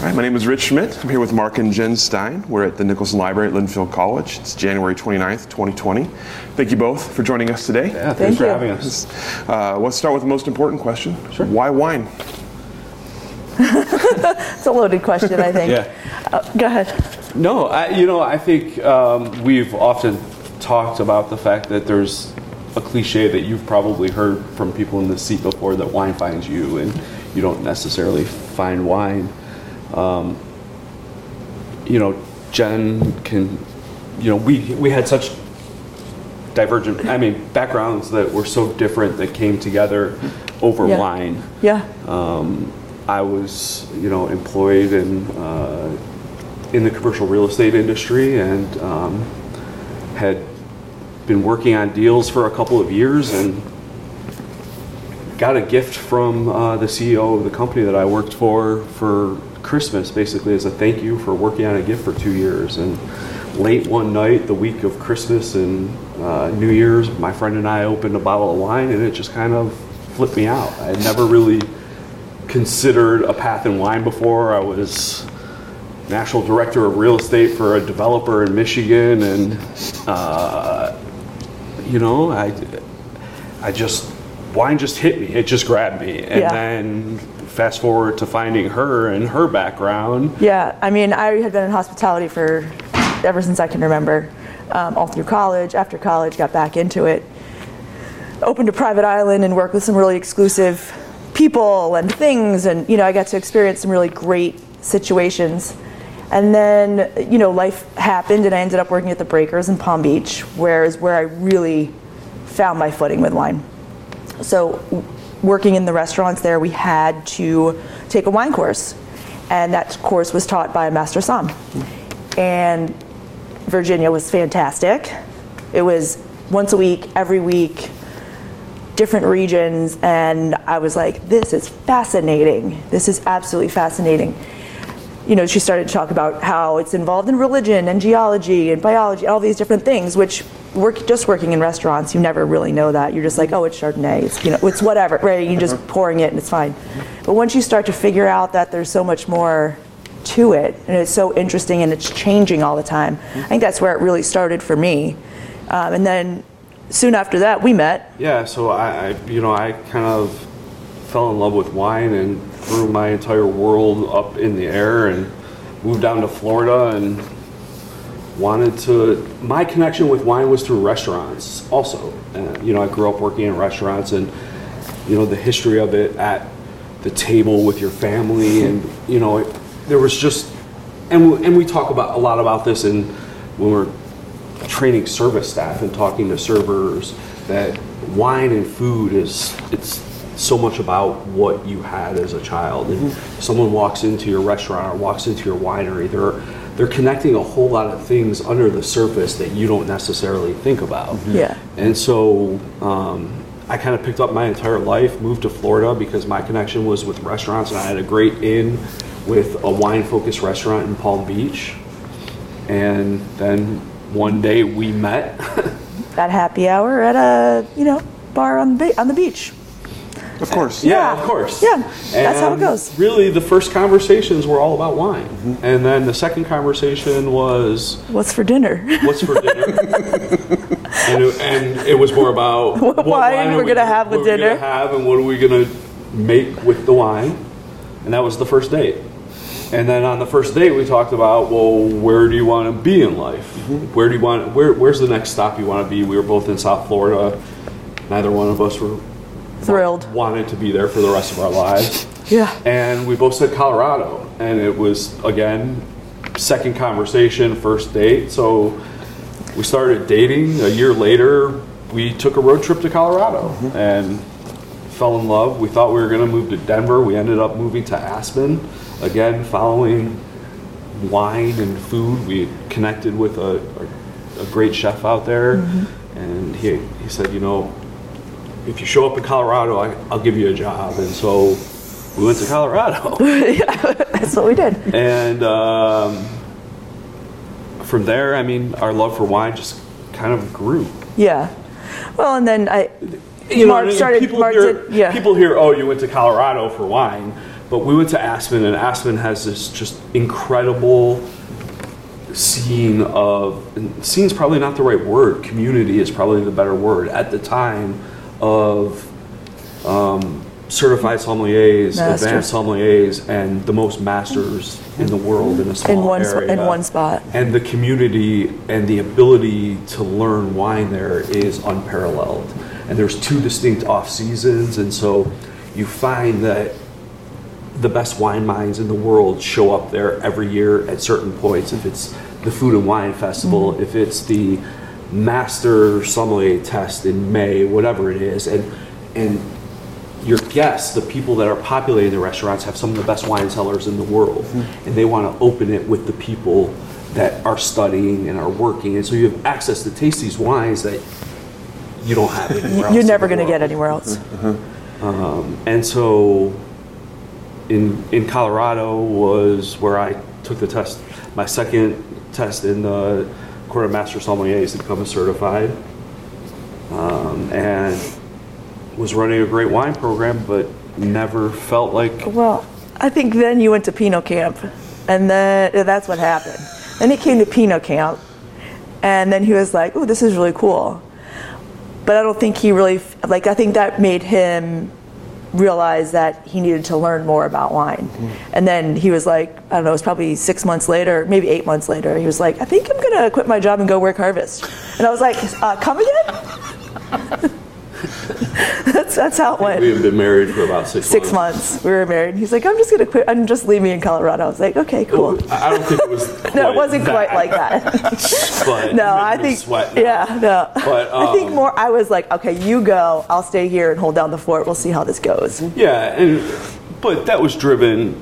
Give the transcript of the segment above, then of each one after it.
All right, my name is Rich Schmidt. I'm here with Marc and Jen Stein. We're at the Nicholson Library at Linfield College. It's January 29th, 2020. Thank you both for joining us today. Yeah, thanks for having us. Let's start with the most important question. Sure. Why wine? It's a loaded question, I think. Yeah. Go ahead. No, I think we've often talked about the fact that there's a cliche that you've probably heard from people in this seat before, that wine finds you, and you don't necessarily find wine. Jen can, we had such divergent, backgrounds that were so different that came together over wine. Yeah. I was, employed in the commercial real estate industry, and had been working on deals for a couple of years, and got a gift from the CEO of the company that I worked for Christmas, basically as a thank you for working on a gift for 2 years. And late one night, the week of Christmas and New Year's, my friend and I opened a bottle of wine, and it just kind of flipped me out. I had never really considered a path in wine before. I was national director of real estate for a developer in Michigan, and wine just hit me. It just grabbed me, and then. Fast forward to finding her and her background. Yeah, I had been in hospitality ever since I can remember, all through college. After college, got back into it. Opened a private island and worked with some really exclusive people and things, and I got to experience some really great situations. And then life happened, and I ended up working at the Breakers in Palm Beach, where I really found my footing with wine. So, working in the restaurants there, we had to take a wine course, and that course was taught by a master som. And Virginia was fantastic. It was once a week, every week, different regions, and I was like, this is fascinating. This is absolutely fascinating. She started to talk about how it's involved in religion and geology and biology, all these different things, which working in restaurants, you never really know that. You're just like, oh, it's Chardonnay, it's it's whatever, right? You're just pouring it and it's fine. But once you start to figure out that there's so much more to it, and it's so interesting, and it's changing all the time, I think that's where it really started for me. And then soon after that, we met. Yeah, so I kind of fell in love with wine and threw my entire world up in the air and moved down to Florida, and my connection with wine was through restaurants also. I grew up working in restaurants, and the history of it at the table with your family, and there was just, and we talk about a lot about this in when we're training service staff and talking to servers, that wine and food it's so much about what you had as a child. And someone walks into your restaurant or walks into your winery, they're connecting a whole lot of things under the surface that you don't necessarily think about. Yeah. And so I kind of picked up my entire life, moved to Florida because my connection was with restaurants, and I had a great inn with a wine-focused restaurant in Palm Beach. And then one day we met. That happy hour at a bar on the beach. Of course. Yeah, of course. Yeah, that's how it goes. Really, the first conversations were all about wine. Mm-hmm. And then the second conversation was... What's for dinner? What's for dinner? and it was more about... What wine we're going to have with dinner. What are we going to have, and what are we going to make with the wine? And that was the first date. And then on the first date, we talked about, well, where do you want to be in life? Mm-hmm. Where's the next stop you want to be? We were both in South Florida. Neither one of us were... thrilled. Wanted to be there for the rest of our lives. Yeah. And we both said Colorado. And it was, again, second conversation, first date. So we started dating. A year later, we took a road trip to Colorado and fell in love. We thought we were going to move to Denver. We ended up moving to Aspen, again, following wine and food. We connected with a great chef out there, mm-hmm. and he said, you know, if you show up in Colorado, I'll give you a job. And so we went to Colorado. Yeah, that's what we did. And from there, I mean, our love for wine just kind of grew. Yeah. Well, and then people hear, oh, you went to Colorado for wine. But we went to Aspen, and Aspen has this just incredible scene of, and scene's probably not the right word, community is probably the better word, at the time of certified sommeliers, masters, advanced sommeliers, and the most masters in the world in a small area. In one spot. And the community and the ability to learn wine there is unparalleled. And there's two distinct off-seasons, and so you find that the best wine minds in the world show up there every year at certain points. If it's the Food and Wine Festival, mm-hmm. if it's the Master Sommelier Test in May, whatever it is, and your guests, the people that are populating the restaurants, have some of the best wine cellars in the world, mm-hmm. and they want to open it with the people that are studying and are working, and so you have access to taste these wines that you don't have anywhere else. You're never going to get anywhere else. Mm-hmm. And so. In Colorado was where I took the test, my second test in the Court of Master Sommeliers to become a certified, and was running a great wine program, but never felt like. Well, I think then you went to Pinot Camp, and then that's what happened. Then he came to Pinot Camp, and then he was like, "Oh, this is really cool," but I don't think he really like. I think that made him realized that he needed to learn more about wine. Mm-hmm. And then he was like, I don't know, it was probably 6 months later, maybe 8 months later, he was like, I think I'm gonna quit my job and go work Harvest. And I was like, come again? that's how it went. We had been married for about six months. We were married. He's like, I'm just gonna quit, I'm just leaving in Colorado. I was like, okay, cool. I don't think it was quite no, it wasn't that. Quite like that. But no, I think sweat now. Yeah, no. But I think more I was like, okay, you go, I'll stay here and hold down the fort, we'll see how this goes. Yeah, but that was driven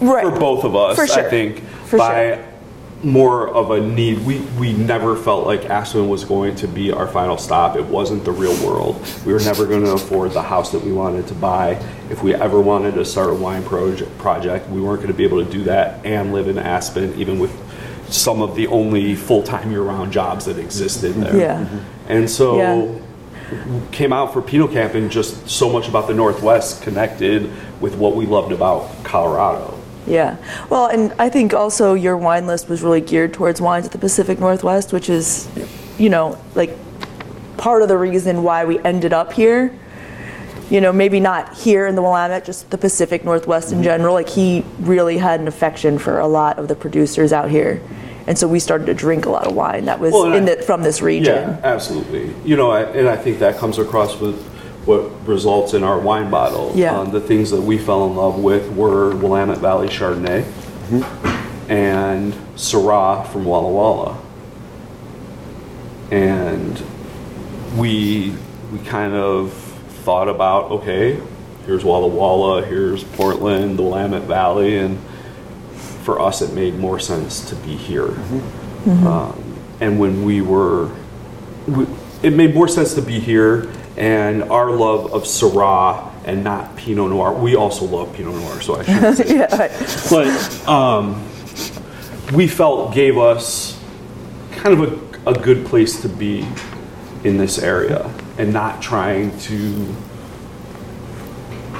right. for both of us, for sure. I think, for by sure. more of a need. We never felt like Aspen was going to be our final stop. It wasn't the real world. We were never going to afford the house that we wanted to buy. If we ever wanted to start a wine project, we weren't going to be able to do that and live in Aspen, even with some of the only full-time year-round jobs that existed there. Yeah. Mm-hmm. And so we came out for Pinot Camp, and just so much about the Northwest connected with what we loved about Colorado. Yeah. Well, and I think also your wine list was really geared towards wines of the Pacific Northwest, which is, you know, like part of the reason why we ended up here. You know, maybe not here in the Willamette, just the Pacific Northwest in general. Like, he really had an affection for a lot of the producers out here. And so we started to drink a lot of wine that was from this region. Yeah, absolutely. You know, and I think that comes across with what results in our wine bottle. Yeah. The things that we fell in love with were Willamette Valley Chardonnay, mm-hmm. and Syrah from Walla Walla. And we kind of thought about, okay, here's Walla Walla, here's Portland, the Willamette Valley, and for us it made more sense to be here. Mm-hmm. Mm-hmm. And when it made more sense to be here. And our love of Syrah and not Pinot Noir. We also love Pinot Noir, so I shouldn't say yeah, right. But we felt gave us kind of a good place to be in this area, and not trying to,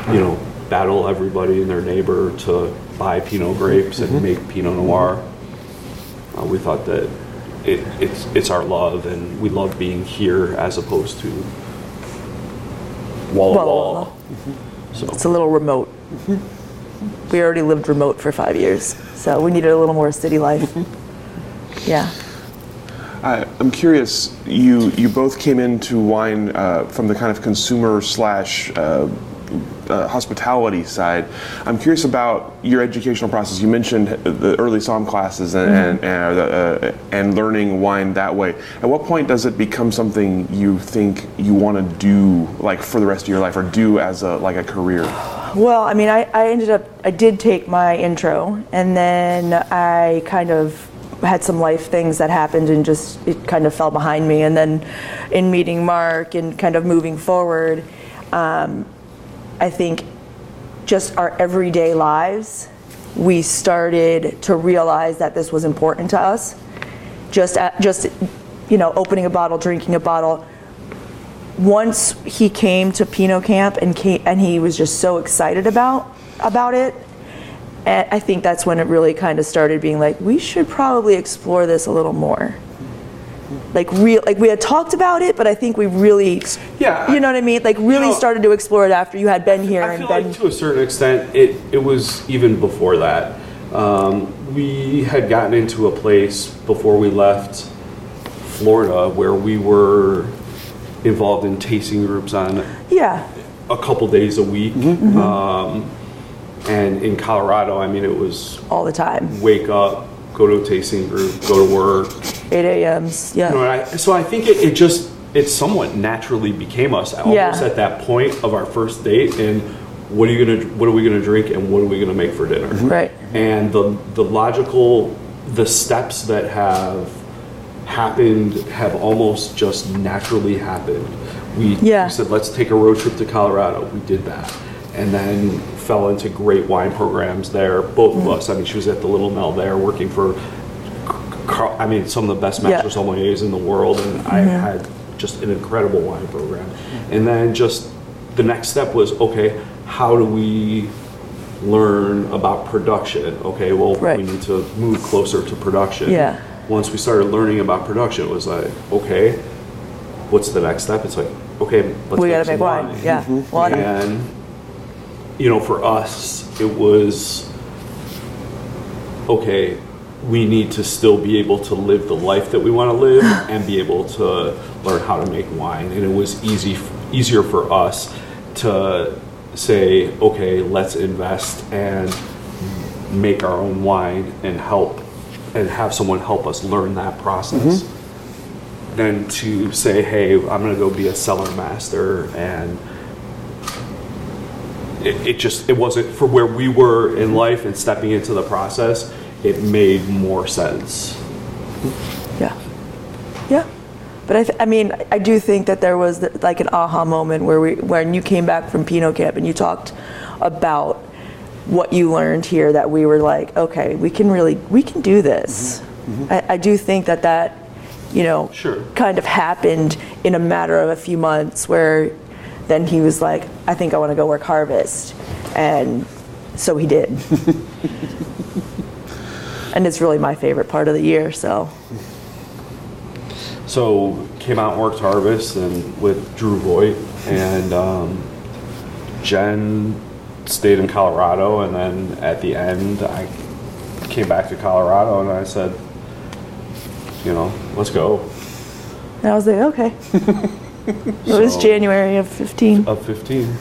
you know, battle everybody and their neighbor to buy Pinot grapes and make Pinot Noir. We thought that it's our love, and we love being here as opposed to Walla Walla. Mm-hmm. So. It's a little remote. Mm-hmm. We already lived remote for 5 years, so we needed a little more city life. Mm-hmm. Yeah. I'm curious. You both came into wine from the kind of consumer / hospitality side. I'm curious about your educational process. You mentioned the early Somm classes and learning wine that way. At what point does it become something you think you want to do, like for the rest of your life, or do as a career? Well, I mean, I ended up, I did take my intro, and then I kind of had some life things that happened and just, it kind of fell behind me. And then in meeting Marc and kind of moving forward, I think just our everyday lives, we started to realize that this was important to us. Just you know, opening a bottle, drinking a bottle. Once he came to Pinot Camp and he was just so excited about it, and I think that's when it really kind of started being like, we should probably explore this a little more. Like we had talked about it, but I think we really, you know what I mean? Like really started to explore it after you had been here. I feel like to a certain extent, it was even before that. We had gotten into a place before we left Florida where we were involved in tasting groups on a couple days a week. Mm-hmm. And in Colorado, I mean, it was all the time. Wake up, go to a tasting group, go to work. 8 a.m.s, yeah. You know, so I think it somewhat naturally became us almost at that point of our first date. And what are we gonna drink and what are we gonna make for dinner? Right. And the steps that have happened have almost just naturally happened. We said, let's take a road trip to Colorado. We did that. And then fell into great wine programs there, both of us. I mean, she was at the Little Mill there working for some of the best master sommeliers in the world, and I had just an incredible wine program. And then just the next step was, okay, how do we learn about production? Okay, well, we need to move closer to production. Yeah. Once we started learning about production, it was like, okay, what's the next step? It's like, okay, we gotta make wine. Yeah. Mm-hmm. And, you know, for us, it was, okay, we need to still be able to live the life that we want to live and be able to learn how to make wine. And it was easier for us to say, okay, let's invest and make our own wine and have someone help us learn that process. Mm-hmm. Than to say, hey, I'm going to go be a cellar master. And it wasn't for where we were in life and stepping into the process. It made more sense. Yeah. But I do think that there was like an aha moment when you came back from Pinot Camp and you talked about what you learned here, that we were like, okay, we can do this. Mm-hmm. Mm-hmm. I do think that you know, kind of happened in a matter of a few months, where then he was like, I think I want to go work harvest. And so he did. And it's really my favorite part of the year, so. So came out and worked harvest and with Drew Voigt, and Jen stayed in Colorado, and then at the end I came back to Colorado and I said, you know, let's go. And I was like, okay. It was January of 15. Of 15.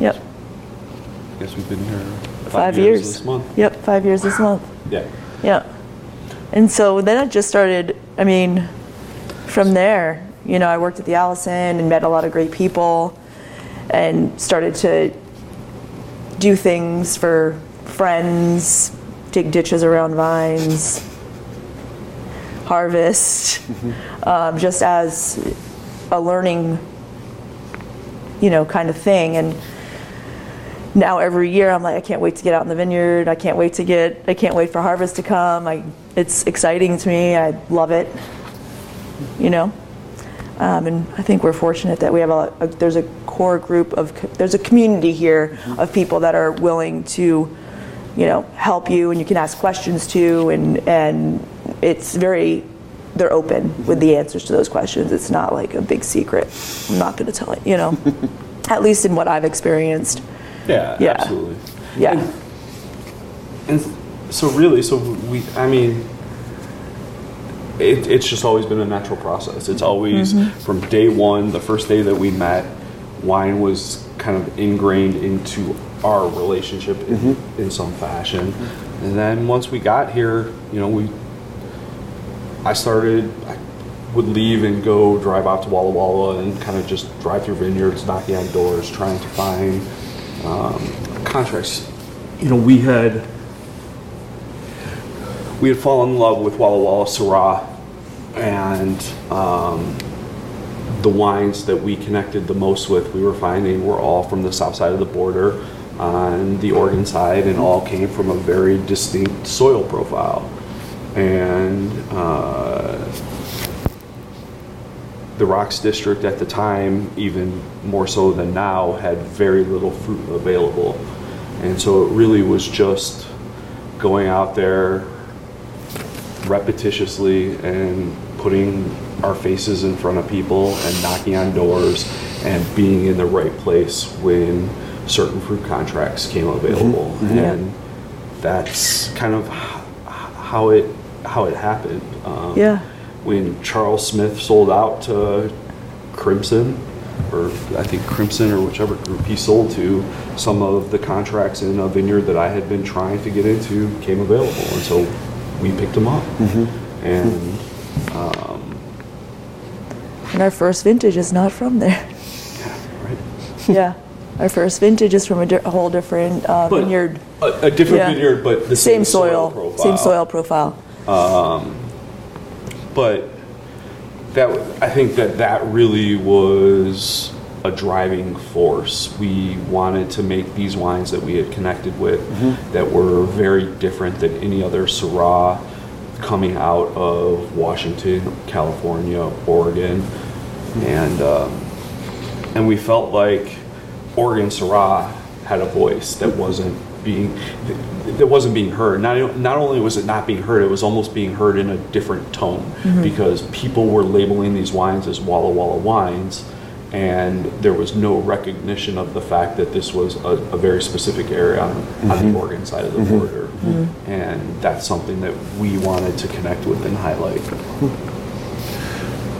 Yep. I guess we've been here 5 years this month. Yep, 5 years this month. Yeah. And so then it just started, I mean, from there, you know, I worked at the Allison and met a lot of great people and started to do things for friends, dig ditches around vines, harvest, just as a learning, you know, kind of thing. And now every year I'm like, I can't wait to get out in the vineyard. I can't wait for harvest to come. It's exciting to me. I love it, you know. And I think we're fortunate that we have there's a core group there's a community here of people that are willing to, you know, help you, and you can ask questions to, and it's very, they're open with the answers to those questions. It's not like a big secret. I'm not going to tell it, you know, at least in what I've experienced. Yeah, absolutely. Yeah. And so really, it's just always been a natural process. It's always from day one, the first day that we met, wine was kind of ingrained into our relationship in some fashion. And then once we got here, you know, I would leave and go drive out to Walla Walla and kind of just drive through vineyards, knocking on doors, trying to find contracts. You know, we had fallen in love with Walla Walla Syrah, and the wines that we connected the most with, we were finding, were all from the south side of the border on the Oregon side, and all came from a very distinct soil profile. And the Rocks District at the time, even more so than now, had very little fruit available. And so it really was just going out there repetitiously and putting our faces in front of people and knocking on doors and being in the right place when certain fruit contracts came available. Mm-hmm. And that's kind of how it happened. When Charles Smith sold out to Crimson, or I think Crimson or whichever group he sold to, some of the contracts in a vineyard that I had been trying to get into came available, and so we picked them up. Mm-hmm. And our first vintage is not from there. Yeah, right. Yeah, our first vintage is from a whole different vineyard. A different vineyard, but the same soil profile. Same soil profile. But I think that really was a driving force. We wanted to make these wines that we had connected with, mm-hmm. that were very different than any other Syrah coming out of Washington, California, Oregon. Mm-hmm. And we felt like Oregon Syrah had a voice that wasn't being heard. Not only was it not being heard, it was almost being heard in a different tone, mm-hmm. because people were labeling these wines as Walla Walla wines, and there was no recognition of the fact that this was a very specific area mm-hmm. on the Oregon side of the mm-hmm. border. Mm-hmm. And that's something that we wanted to connect with and highlight.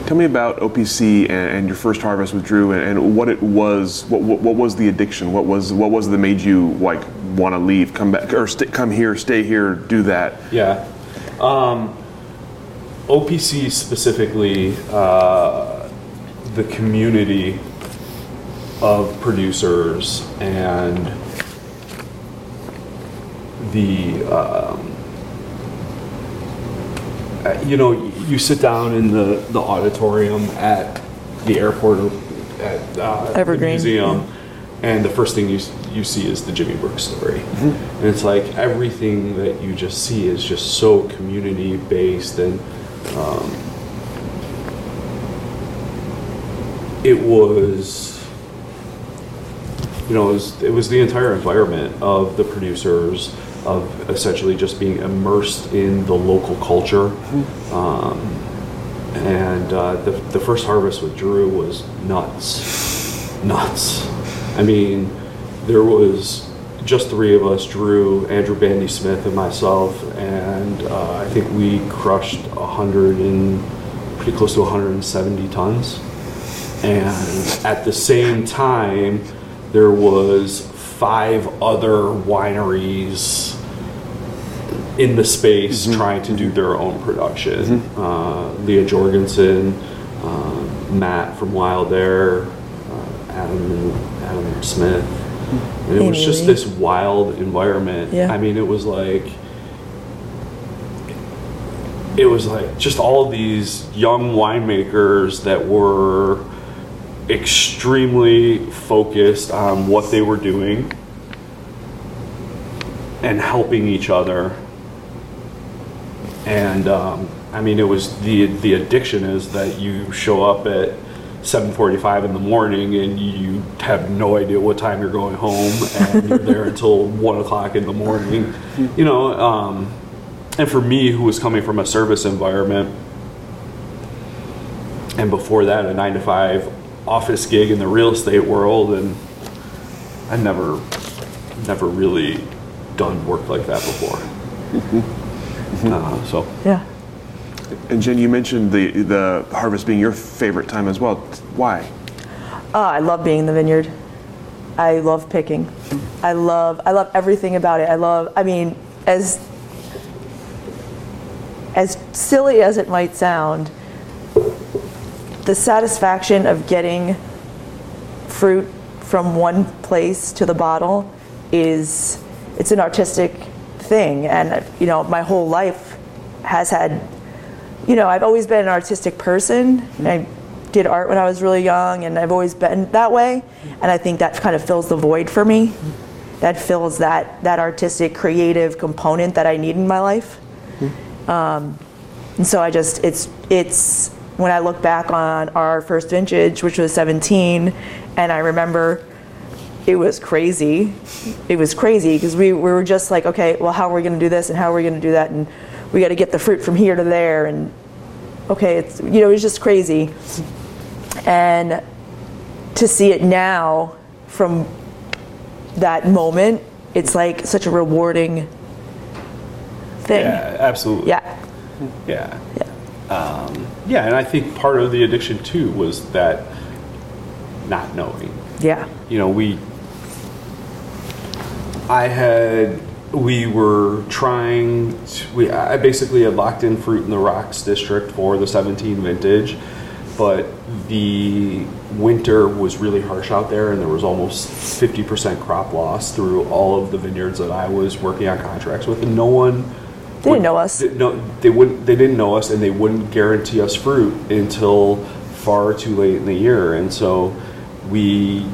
Tell me about OPC and your first harvest with Drew, and what it was. What was the addiction? What was that made you like want to leave, come back, or come here, stay here, do that? Yeah, OPC specifically, the community of producers and the. You know, you sit down in the auditorium at the airport or at the museum, mm-hmm. and the first thing you see is the Jimmy Brooks story. Mm-hmm. And it's like everything that you just see is just so community-based, and it was the entire environment of the producers, of essentially just being immersed in the local culture. The first harvest with Drew was nuts. I mean, there was just three of us, Drew, Andrew Bandy Smith, and myself, and I think we crushed pretty close to 170 tons. And at the same time, there was 5 other wineries in the space, mm-hmm. trying to do their own production. Mm-hmm. Leah Jorgensen, Matt from Wild Air, Adam Smith. And it was just this wild environment. Yeah. I mean, it was like just all these young winemakers that were extremely focused on what they were doing and helping each other. And I mean, it was the addiction is that you show up at 7:45 in the morning and you have no idea what time you're going home, and you're there until 1:00 in the morning. You know, and for me, who was coming from a service environment, and before that, a 9-to-5 office gig in the real estate world, and I've never really done work like that before. Mm-hmm. Mm-hmm. So yeah. And Jen, you mentioned the harvest being your favorite time as well. Why? I love being in the vineyard. I love picking. I love everything about it. As silly as it might sound, the satisfaction of getting fruit from one place to the bottle is, it's an artistic thing. And, you know, my whole life has had, you know, I've always been an artistic person. And I did art when I was really young, and I've always been that way. And I think that kind of fills the void for me. That fills that artistic, creative component that I need in my life. And so I just, it's when I look back on our first vintage, which was 17, and I remember it was crazy. It was crazy because we were just like, okay, well, how are we going to do this and how are we going to do that? And we got to get the fruit from here to there. And okay, it's, you know, it was just crazy. And to see it now from that moment, it's like such a rewarding thing. Yeah, absolutely. Yeah. And I think part of the addiction too was that not knowing. Yeah. You know, I basically had locked in fruit in the Rocks District for the 17 vintage, but the winter was really harsh out there, and there was almost 50% crop loss through all of the vineyards that I was working on contracts with, and no one. They didn't know us. They didn't know us, and they wouldn't guarantee us fruit until far too late in the year. And so we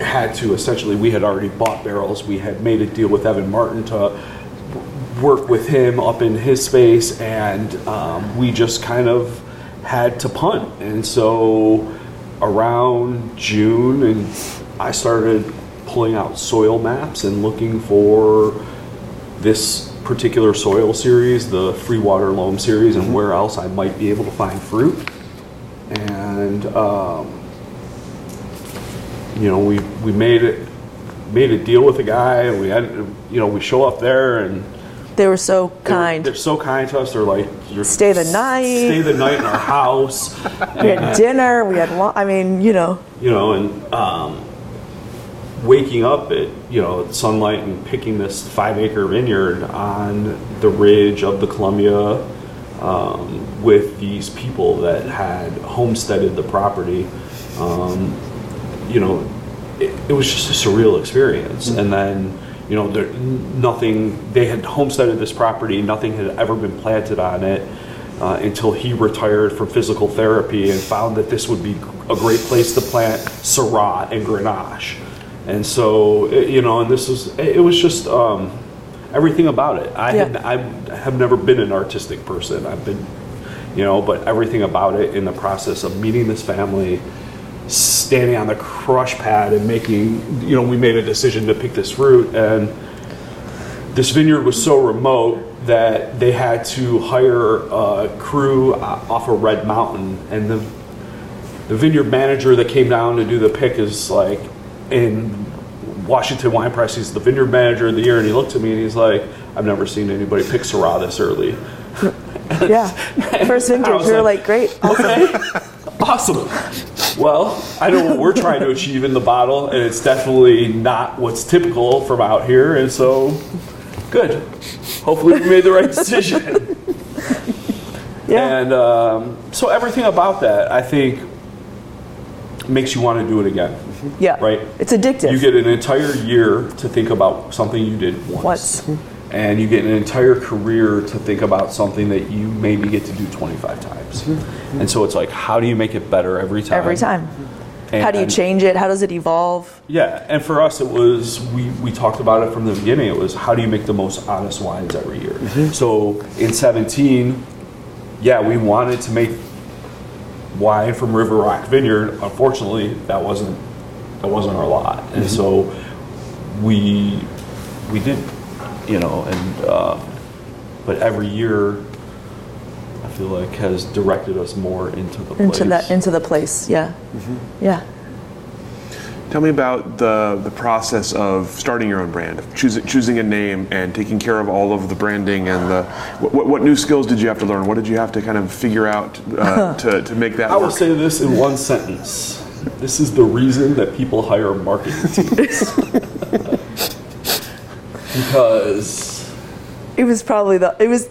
had to essentially. We had already bought barrels. We had made a deal with Evan Martin to work with him up in his space, and we just kind of had to punt. And so around June, and I started pulling out soil maps and looking for this particular soil series, the free water loam series, and where else I might be able to find fruit. And you know, we made a deal with a guy, and we had, you know, we show up there, and they were so kind. They're so kind to us. They're like, stay the night in our house. We had dinner. We had waking up at, you know, sunlight and picking this 5-acre vineyard on the ridge of the Columbia with these people that had homesteaded the property, it was just a surreal experience. Mm-hmm. And then, you know, they had homesteaded this property, nothing had ever been planted on it until he retired from physical therapy and found that this would be a great place to plant Syrah and Grenache. And so, you know, and it was just everything about it. I have never been an artistic person. I've been, you know, but everything about it in the process of meeting this family, standing on the crush pad and making, you know, we made a decision to pick this fruit. And this vineyard was so remote that they had to hire a crew off of Red Mountain. And the vineyard manager that came down to do the pick is like, in Washington Wine Press, he's the vineyard manager of the year, and he looked at me and he's like, I've never seen anybody pick Syrah this early. Yeah. First vintage, we were like, great. Awesome. Well, I know what we're trying to achieve in the bottle, and it's definitely not what's typical from out here, and so good. Hopefully we made the right decision. Yeah. And so everything about that, I think, makes you want to do it again. Yeah. Right? It's addictive. You get an entire year to think about something you did once. And you get an entire career to think about something that you maybe get to do 25 times. Mm-hmm. And so it's like, how do you make it better every time? Every time. And how do you change it? How does it evolve? Yeah. And for us, it was, we talked about it from the beginning. It was, how do you make the most honest wines every year? Mm-hmm. So in 17, we wanted to make wine from River Rock Vineyard. Unfortunately, that wasn't our lot, and mm-hmm. so we did, you know, and but every year I feel like has directed us more into the place, yeah, mm-hmm. yeah. Tell me about the process of starting your own brand, of choosing a name and taking care of all of the branding and what new skills did you have to learn? What did you have to kind of figure out to make that work? I will say this in one sentence. This is the reason that people hire marketing teams. Because it was probably the it was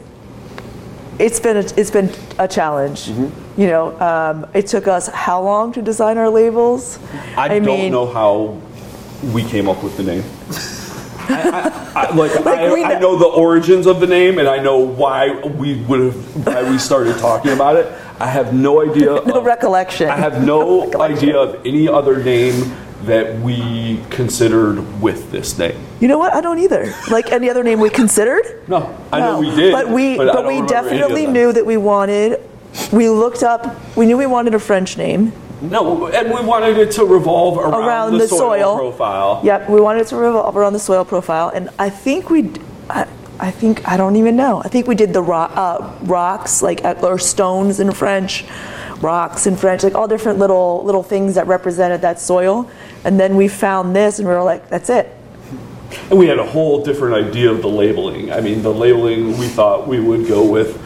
It's been a challenge. Mm-hmm. You know, it took us how long to design our labels? I don't know how we came up with the name. I know the origins of the name, and I know why we started talking about it. I have no idea. No recollection. I have no idea of any other name that we considered with this name. You know what? I don't either. Like any other name we considered? No, I know we did. But we definitely knew that we wanted. We knew we wanted a French name. No, and we wanted it to revolve around the soil profile. Yep, we wanted it to revolve around the soil profile, and I think we did the rocks, like, or stones in French, rocks in French, like all different little things that represented that soil, and then we found this, and we were like, that's it. And we had a whole different idea of the labeling. I mean, the labeling we thought we would go with.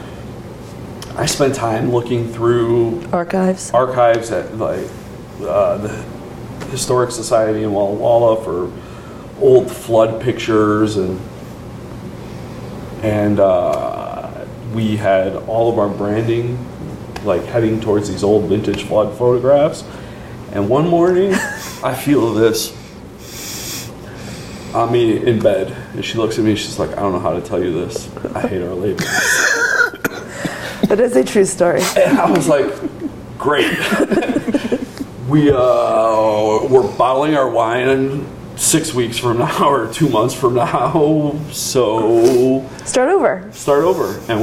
I spent time looking through archives at the Historic Society in Walla Walla for old flood pictures, and we had all of our branding like heading towards these old vintage flood photographs. And one morning, I feel this on me in bed, and she looks at me. She's like, "I don't know how to tell you this. I hate our label." That is a true story. And I was like, great. We're bottling our wine in 6 weeks from now or 2 months from now. So Start over. And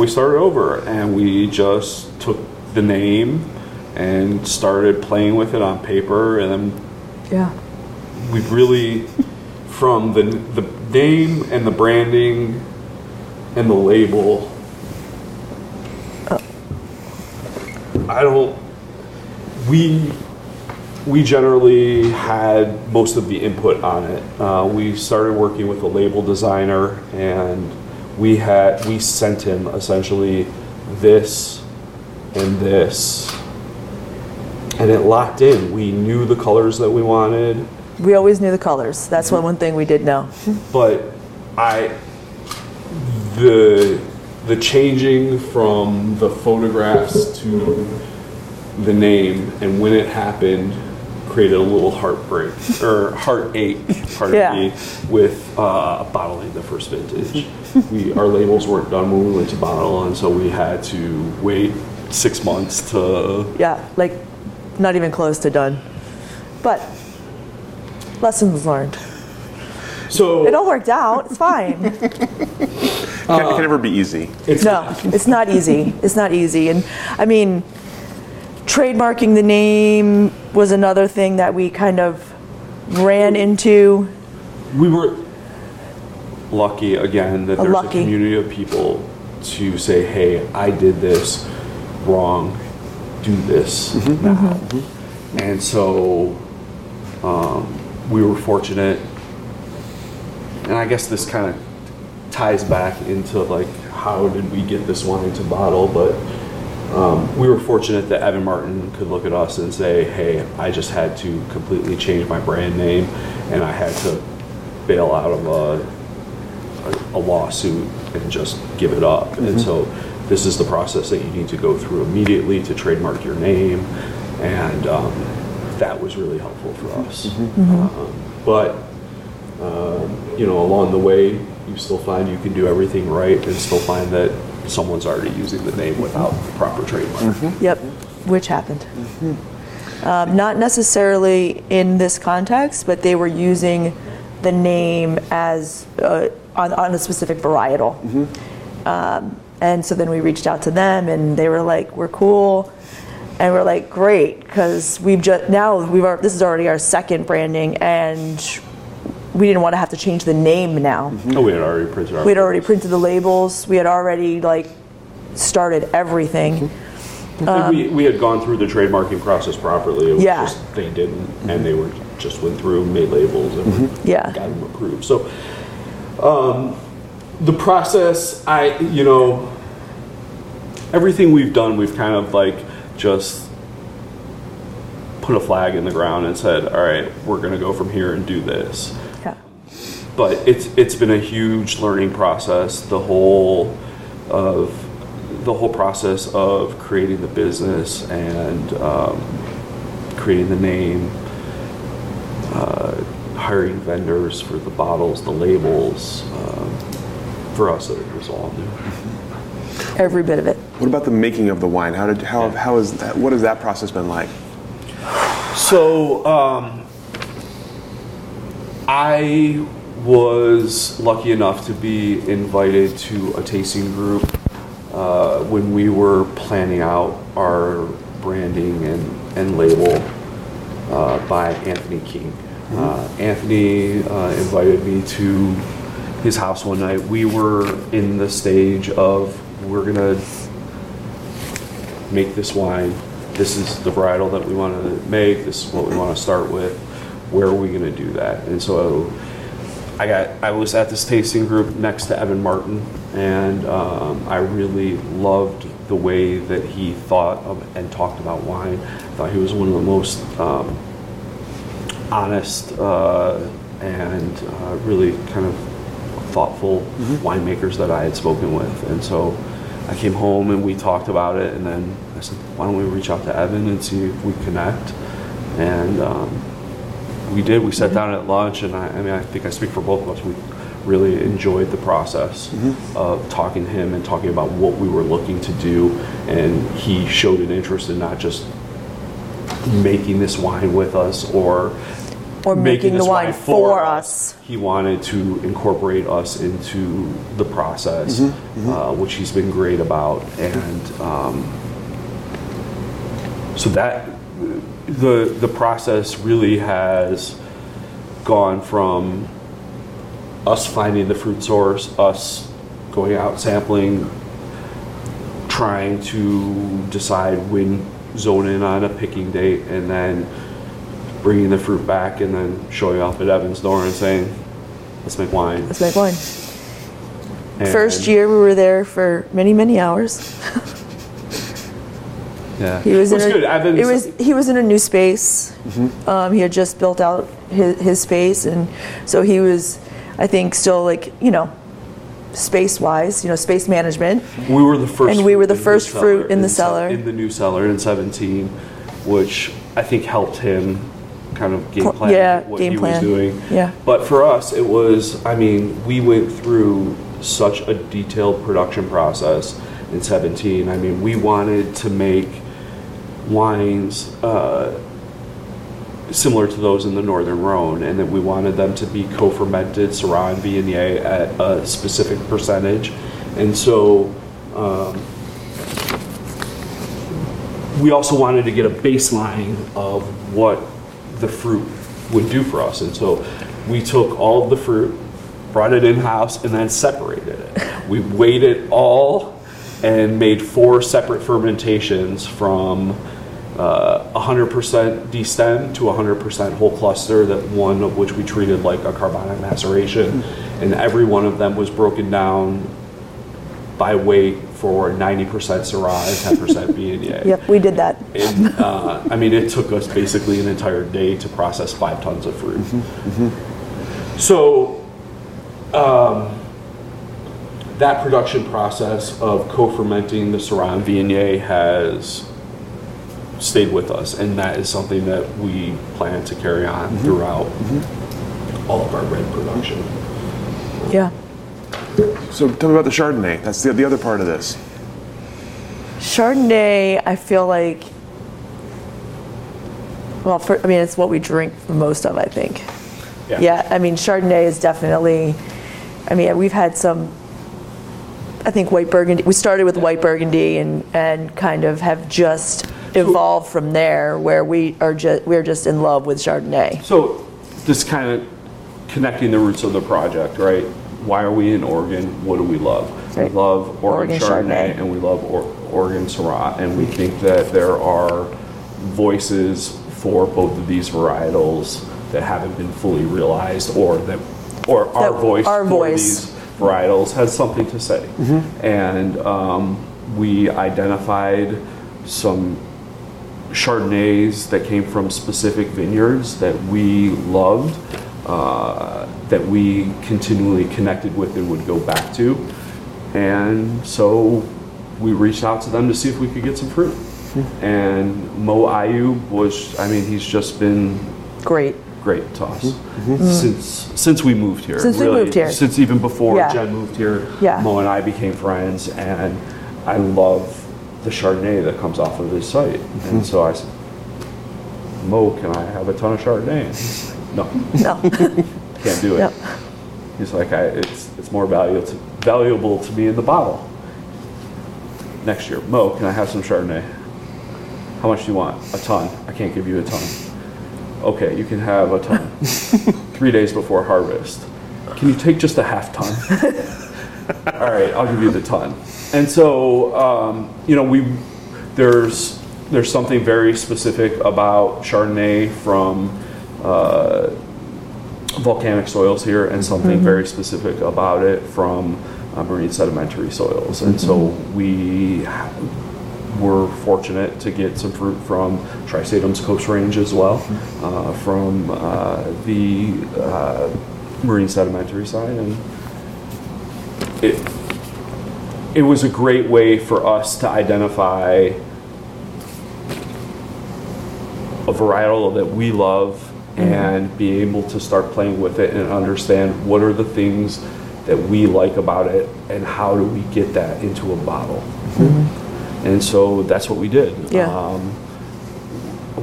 we started over. And we just took the name and started playing with it on paper. And then we really, from the name and the branding and the label, we generally had most of the input on it. We started working with a label designer, and we sent him essentially this and this, and it locked in. We knew the colors that we wanted. We always knew the colors. That's one thing we did know. But the changing from the photographs to the name, and when it happened, created a little heartache with bottling the first vintage. Our labels weren't done when we went to bottle, and so we had to wait 6 months to... Yeah, like not even close to done. But lessons learned. So it all worked out. It's fine. It can never be easy. It's not easy. It's not easy. And I mean, trademarking the name was another thing that we kind of ran into. We were lucky, again, that there's a community of people to say, hey, I did this wrong. Do this now. Mm-hmm. And so we were fortunate. And I guess this kind of ties back into like how did we get this wine to bottle, but we were fortunate that Evan Martin could look at us and say, hey, I just had to completely change my brand name, and I had to bail out of a lawsuit and just give it up. Mm-hmm. And so this is the process that you need to go through immediately to trademark your name, and that was really helpful for us. Mm-hmm. You know, along the way, you still find you can do everything right and still find that someone's already using the name without the proper trademark. Mm-hmm. Yep, which happened. Mm-hmm. Not necessarily in this context, but they were using the name as on a specific varietal. Mm-hmm. And so then we reached out to them, and they were like, we're cool. And we're like, great, because this is already our second branding, and we didn't want to have to change the name now. Mm-hmm. We had already printed our the labels. We had already like started everything. Mm-hmm. We had gone through the trademarking process properly. It was just they didn't, mm-hmm. and they were just went through, made labels, and mm-hmm. Got them approved. So the process, everything we've done, we've kind of like just put a flag in the ground and said, all right, we're going to go from here and do this. But it's been a huge learning process. The whole of the whole process of creating the business and creating the name, hiring vendors for the bottles, the labels, for us that it was all new. Every bit of it. What about the making of the wine? How is that? What has that process been like? So I was lucky enough to be invited to a tasting group when we were planning out our branding and label by Anthony King. Anthony invited me to his house one night. We were in the stage of, we're gonna make this wine. This is the varietal that we want to make. This is what we want to start with. Where are we gonna do that? And so I was at this tasting group next to Evan Martin, and I really loved the way that he thought of and talked about wine. I thought he was one of the most honest and really kind of thoughtful winemakers that I had spoken with. And so I came home and we talked about it, and then I said, why don't we reach out to Evan and see if we connect? And we did. We sat down at lunch, and I mean, I think I speak for both of us. We really enjoyed the process of talking to him and talking about what we were looking to do. And he showed an interest in not just making this wine with us or making the wine for us. He wanted to incorporate us into the process, which he's been great about. And so that the process really has gone from us finding the fruit source, us going out sampling, trying to decide when zone in on a picking date, and then bringing the fruit back, and then showing up at Evan's door and saying, let's make wine. And first year we were there for many hours. Yeah, he was in a new space. He had just built out his space, and so he was, I think, still, like, you know, space-wise, you know, space management. We were the first fruit in the cellar. In the new cellar in 17, which I think helped him kind of game plan what he was doing. Yeah. But for us, it was, I mean, we went through such a detailed production process in 17. I mean, we wanted to make wines similar to those in the Northern Rhone, and that we wanted them to be co-fermented Syrah and Viognier at a specific percentage. And so we also wanted to get a baseline of what the fruit would do for us. And so we took all of the fruit, brought it in-house, and then separated it. We weighed it all and made 4 separate fermentations from 100% destem to 100% whole cluster, that one of which we treated like a carbonic maceration, and every one of them was broken down by weight for 90% Syrah and 10% Viognier. Yep, we did that. And, I mean, it took us basically an entire day to process 5 tons of fruit. So that production process of co-fermenting the Syrah and Viognier has stayed with us, and that is something that we plan to carry on throughout all of our red production. Yeah. So tell me about the Chardonnay. That's the other part of this. Chardonnay, I feel like, well, it's what we drink the most of, I think. Yeah, I mean, Chardonnay is definitely, I mean, we've had some, I think White Burgundy, we started with White Burgundy and kind of have just evolved from there, where we're just in love with Chardonnay. So just kind of connecting the roots of the project, right? Why are we in Oregon? What do we love? Right. We love Oregon Chardonnay, and we love Oregon Syrah, and we think that there are voices for both of these varietals that haven't been fully realized, or our voice for these varietals has something to say. And we identified some Chardonnays that came from specific vineyards that we loved, that we continually connected with and would go back to. And so we reached out to them to see if we could get some fruit. And Mo Ayu was, I mean, he's just been great to us since we moved here. Since really, we moved here. Since even before Jen moved here, Mo and I became friends, and I love the Chardonnay that comes off of his site. And so I said, Mo, can I have a ton of Chardonnay? And he's like, no. Can't do it. Yep. He's like, it's more valuable to me in the bottle. Next year, Mo, can I have some Chardonnay? How much do you want? A ton. I can't give you a ton. Okay, you can have a ton. 3 days before harvest. Can you take just a half ton? All right, I'll give you the ton. And so, there's something very specific about Chardonnay from volcanic soils here, and something very specific about it from marine sedimentary soils. And so we were fortunate to get some fruit from Tri-Statum's Coast Range as well, from the marine sedimentary side. And it was a great way for us to identify a varietal that we love and be able to start playing with it and understand what are the things that we like about it and how do we get that into a bottle. And so that's what we did.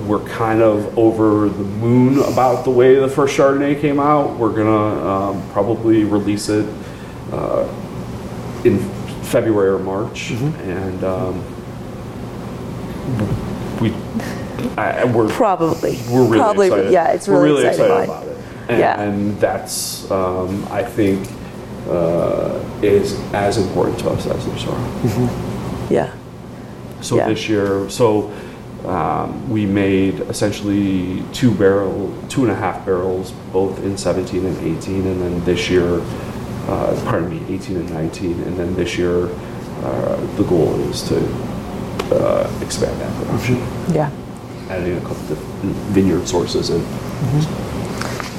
We're kind of over the moon about the way the first Chardonnay came out. We're gonna probably release it in February or March, and we're really excited. Yeah, it's really, really excited about it. And, and that's, I think, is as important to us as the Syrah. So this year, we made essentially two and a half barrels, both in 17 and 18, and then this year, 18 and 19, and then this year, the goal is to expand that production. Adding a couple of different vineyard sources in.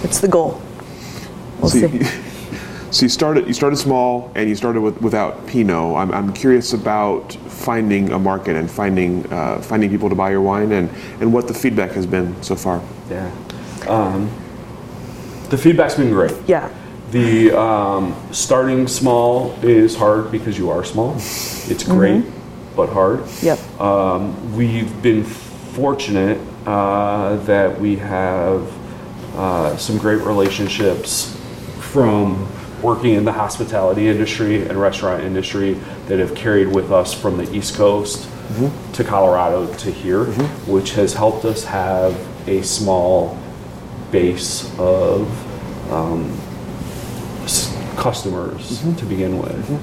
It's the goal. We'll see. So you started small, and you started without Pinot. I'm curious about finding a market and finding people to buy your wine, and what the feedback has been so far. The feedback's been great. The starting small is hard because you are small. It's great, but hard. We've been fortunate that we have some great relationships from working in the hospitality industry and restaurant industry that have carried with us from the East Coast to Colorado to here, which has helped us have a small base of customers to begin with.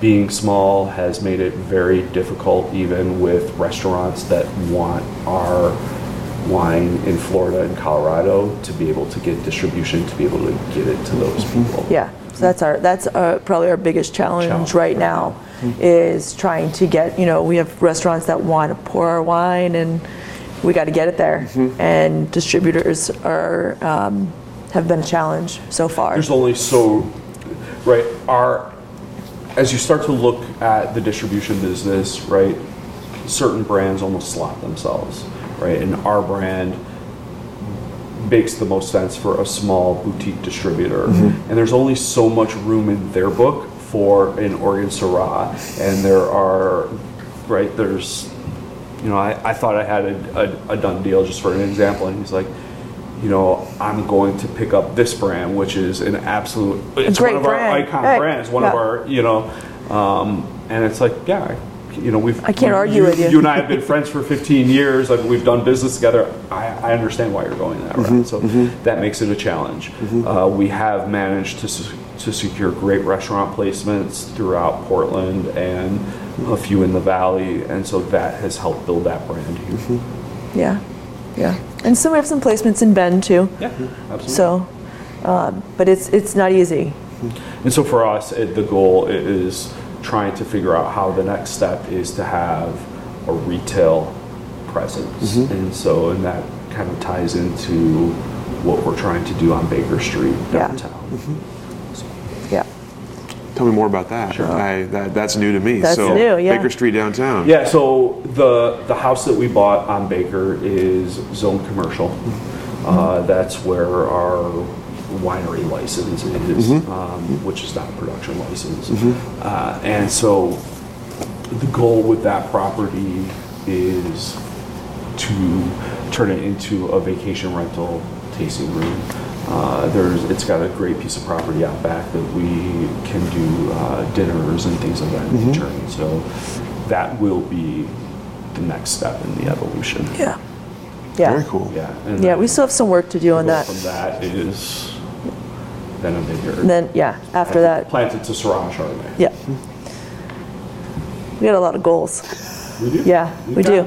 Being small has made it very difficult, even with restaurants that want our wine in Florida and Colorado, to be able to get distribution, to be able to get it to those people. So that's probably our biggest challenge right now, is trying to get, we have restaurants that want to pour our wine, and we got to get it there. And distributors are have been a challenge so far. There's only as you start to look at the distribution business, right, certain brands almost slot themselves, right? And our brand makes the most sense for a small boutique distributor. And there's only so much room in their book for an Oregon Syrah. And I thought I had a done deal, just for an example, and he's like, I'm going to pick up this brand, which is an absolute, it's one of brand. Our icon brands, one of our, and it's like, I can't argue with you. You and I have been friends for 15 years, and we've done business together. I understand why you're going that route. So that makes it a challenge. We have managed to secure great restaurant placements throughout Portland and a few in the Valley, and so that has helped build that brand here. And so we have some placements in Bend too. Absolutely. So, but it's not easy. And so for us, the goal is trying to figure out how the next step is to have a retail presence. And so, and that kind of ties into what we're trying to do on Baker Street downtown. Tell me more about that. Sure. That's new to me. That's new, yeah. Baker Street downtown. Yeah, so the house that we bought on Baker is zoned commercial. That's where our winery license is, which is not a production license. And so the goal with that property is to turn it into a vacation rental tasting room. It's got a great piece of property out back that we can do dinners and things of that nature. So that will be the next step in the evolution. Yeah. Yeah. Very cool. Yeah. And we still have some work to do on that. From that is then a bigger. And then after that. Planted to Syrah Chardonnay. Yeah. We got a lot of goals. We do. Yeah, we do.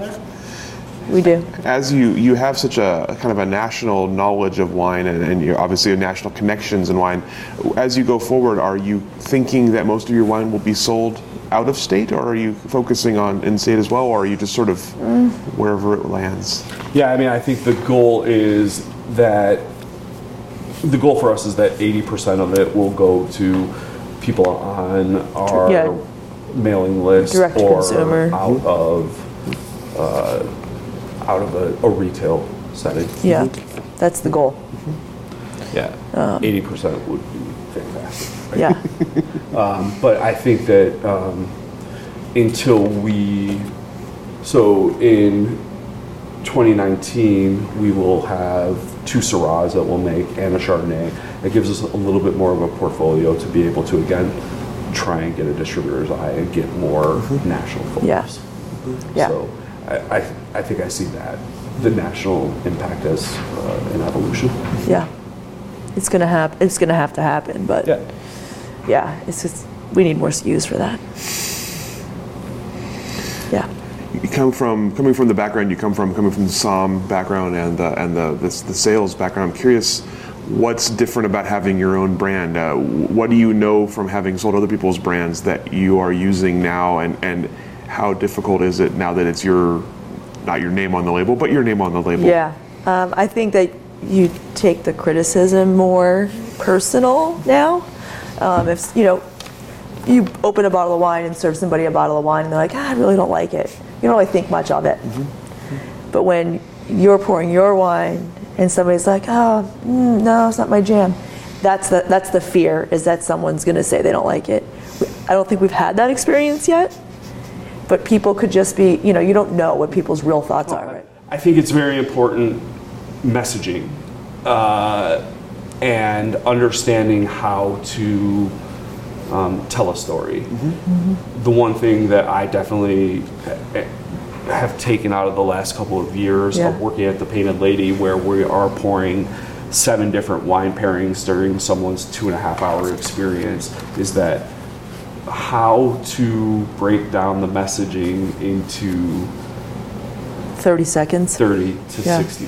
We do. As you have such a kind of a national knowledge of wine and you obviously have national connections in wine, as you go forward, are you thinking that most of your wine will be sold out of state, or are you focusing on in state as well, or are you just sort of wherever it lands? Yeah, I mean, I think the goal for us is that 80% of it will go to people on our mailing list direct or consumer. Out of a retail setting. Yeah, that's the goal. Yeah, 80% would be fantastic. Right? Yeah. But I think that in 2019, we will have 2 Syrahs that we'll make and a Chardonnay. That gives us a little bit more of a portfolio to be able to, again, try and get a distributor's eye and get more national focus. Yeah. Yeah. So, I think I see that, the national impact as an evolution. Yeah, it's going to happen. It's going to happen, but it's just, we need more SKUs for that. Yeah. You come from the background you come from, coming from the Somm background and the sales background. I'm curious, what's different about having your own brand? What do you know from having sold other people's brands that you are using now and how difficult is it now that it's your name on the label? Yeah, I think that you take the criticism more personal now. If you open a bottle of wine and serve somebody a bottle of wine and they're like, I really don't like it. You don't really think much of it. But when you're pouring your wine and somebody's like, no, it's not my jam. That's the fear, is that someone's gonna say they don't like it. I don't think we've had that experience yet. But people could just be, you don't know what people's real thoughts are, right? I think it's very important messaging and understanding how to tell a story. The one thing that I definitely have taken out of the last couple of years of working at the Painted Lady, where we are pouring 7 different wine pairings during someone's 2.5-hour experience, is that how to break down the messaging into 30 to 60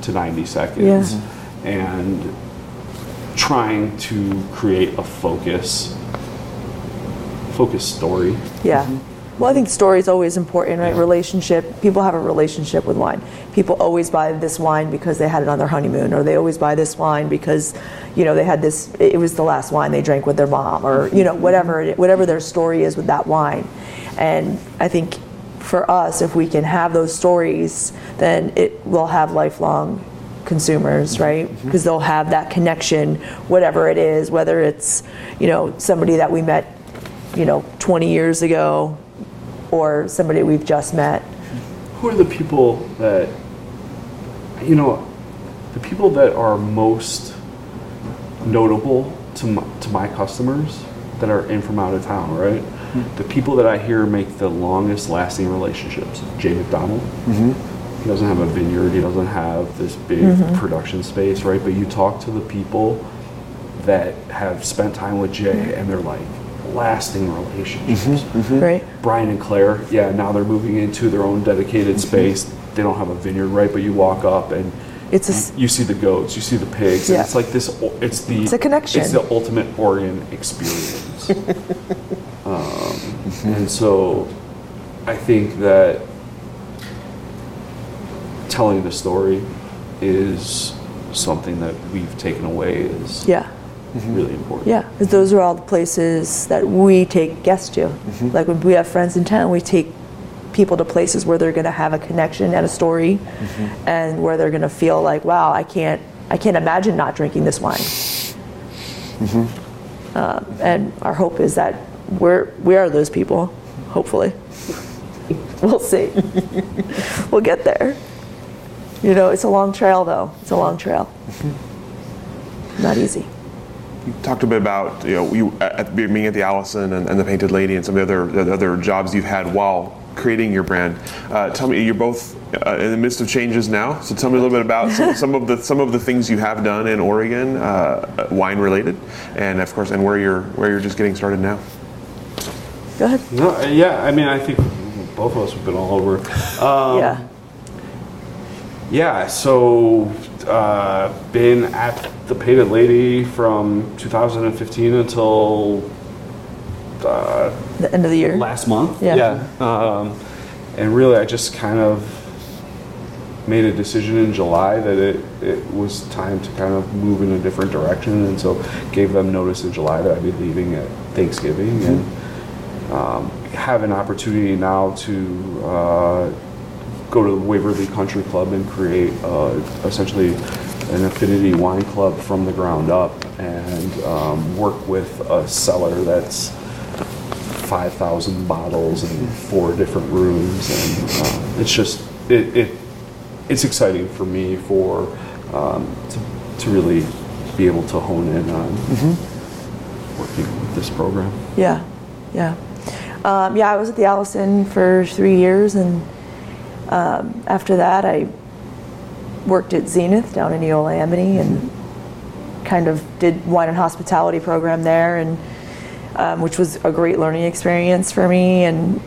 to 90 seconds and trying to create a focused story. Well, I think story is always important, right? Relationship. People have a relationship with wine. People always buy this wine because they had it on their honeymoon, or they always buy this wine because, they had this. It was the last wine they drank with their mom, or whatever their story is with that wine. And I think for us, if we can have those stories, then it will have lifelong consumers, right? Because they'll have that connection, whatever it is, whether it's somebody that we met 20 years ago. Or somebody we've just met. Who are the people that, the people that are most notable to my customers that are in from out of town, right? The people that I hear make the longest lasting relationships. Jay McDonald. He doesn't have a vineyard. He doesn't have this big production space, right? But you talk to the people that have spent time with Jay, and they're like, lasting relationships. Right. Brian and Claire, now they're moving into their own dedicated space. They don't have a vineyard, right? But you walk up and you see the goats, you see the pigs. Yeah. And it's like this. It's a connection. It's the ultimate Oregon experience. And so, I think that telling the story is something that we've taken away. Is is really important. Yeah, because those are all the places that we take guests to. Like when we have friends in town, we take people to places where they're going to have a connection and a story, and where they're going to feel like, wow, I can't imagine not drinking this wine. And our hope is that we are those people, hopefully. We'll see. We'll get there. You know, it's a long trail, though. It's a long trail. Not easy. You talked a bit about, you know, you at being at the Allison and the Painted Lady and some of the other jobs you've had while creating your brand. Tell me, you're both in the midst of changes now. So tell me a little bit about some of the things you have done in Oregon, wine related, and of course, and where you're just getting started now. Go ahead. No, yeah, I mean, I think both of us have been all over. Yeah. So, been at the Painted Lady from 2015 until the end of the year. Last month. Yeah. And really, I just kind of made a decision in July that it was time to kind of move in a different direction, and so gave them notice in July that I'd be leaving at Thanksgiving, and have an opportunity now to go to the Waverly Country Club and create essentially an affinity wine club from the ground up, and work with a cellar that's 5,000 bottles and 4 different rooms, and it's exciting for me to really be able to hone in on working with this program. I was at the Allison for 3 years, and after that I worked at Zenith down in Eola Amity, and kind of did wine and hospitality program there, and which was a great learning experience for me, and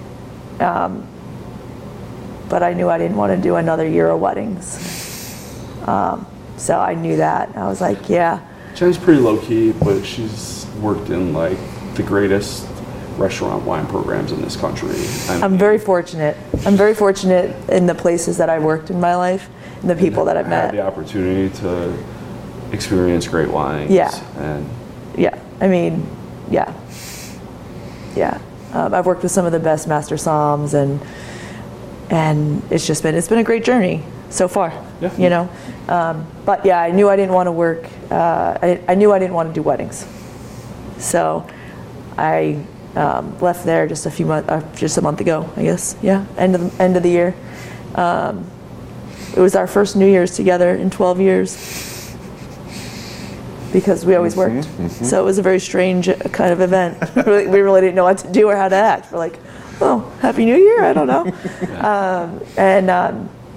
but I knew I didn't want to do another year of weddings, so I knew that. I was like, yeah. Jen's pretty low key, but she's worked in like the greatest restaurant wine programs in this country. I'm very fortunate. I'm very fortunate in the places that I worked in my life, and the people that I've met. I had the opportunity to experience great wines. Yeah. And I've worked with some of the best master somms, and it's been a great journey so far. Yeah. You know, but yeah, I knew I didn't want to work. I knew I didn't want to do weddings, so I left there just a month ago, I guess. Yeah, end of the year. It was our first New Year's together in 12 years, because we always worked. So it was a very strange kind of event. We really didn't know what to do or how to act. We're like, oh, Happy New Year, I don't know.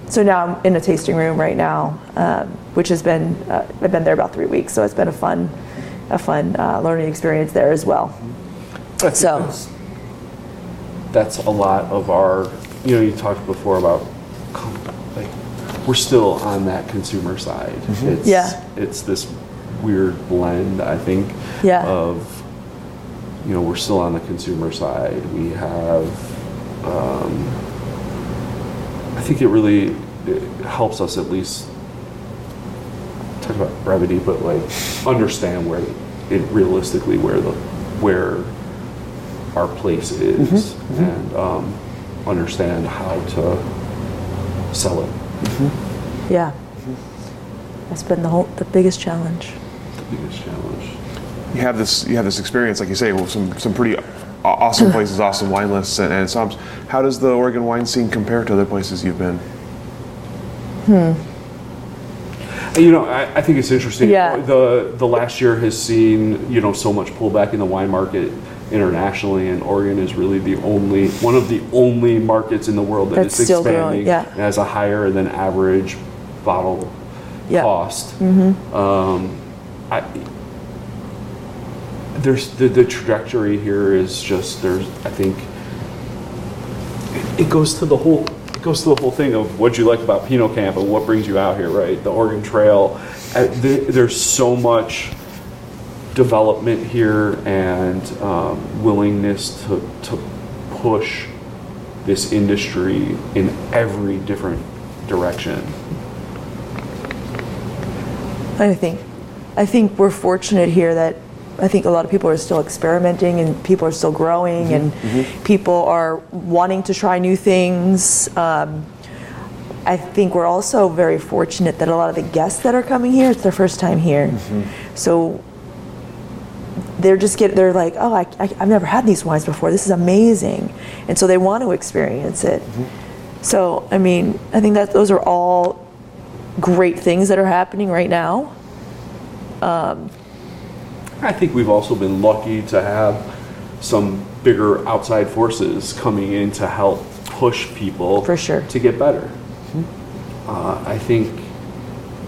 So now I'm in a tasting room right now, which has been, I've been there about 3 weeks, so it's been a fun learning experience there as well. So that's a lot of our, you know, you talked before about we're still on that consumer side. It's this weird blend, I think, of, you know, we're still on the consumer side. We have, I think it helps us at least talk about brevity, but like understand where our place is, and understand how to sell it. That's been the biggest challenge. You have this. Experience, like you say, with some pretty awesome places, awesome wine lists, and somms. How does the Oregon wine scene compare to other places you've been? You know, I think it's interesting. Yeah. The last year has seen, you know, so much pullback in the wine market internationally, and Oregon is really one of the only markets in the world that's is expanding, and has a higher than average bottle cost. There's the trajectory here is just I think it goes to the whole. It goes to the whole thing of what you like about Pinot Camp and what brings you out here, right? The Oregon Trail. There's so much development here, and willingness to push this industry in every different direction. I think I think we're fortunate here that I think a lot of people are still experimenting and people are still growing and people are wanting to try new things. I think we're also very fortunate that a lot of the guests that are coming here, it's their first time here. So they're like, oh, I've never had these wines before. This is amazing. And so they want to experience it. So, I mean, I think that those are all great things that are happening right now. I think we've also been lucky to have some bigger outside forces coming in to help push people to get better. I think,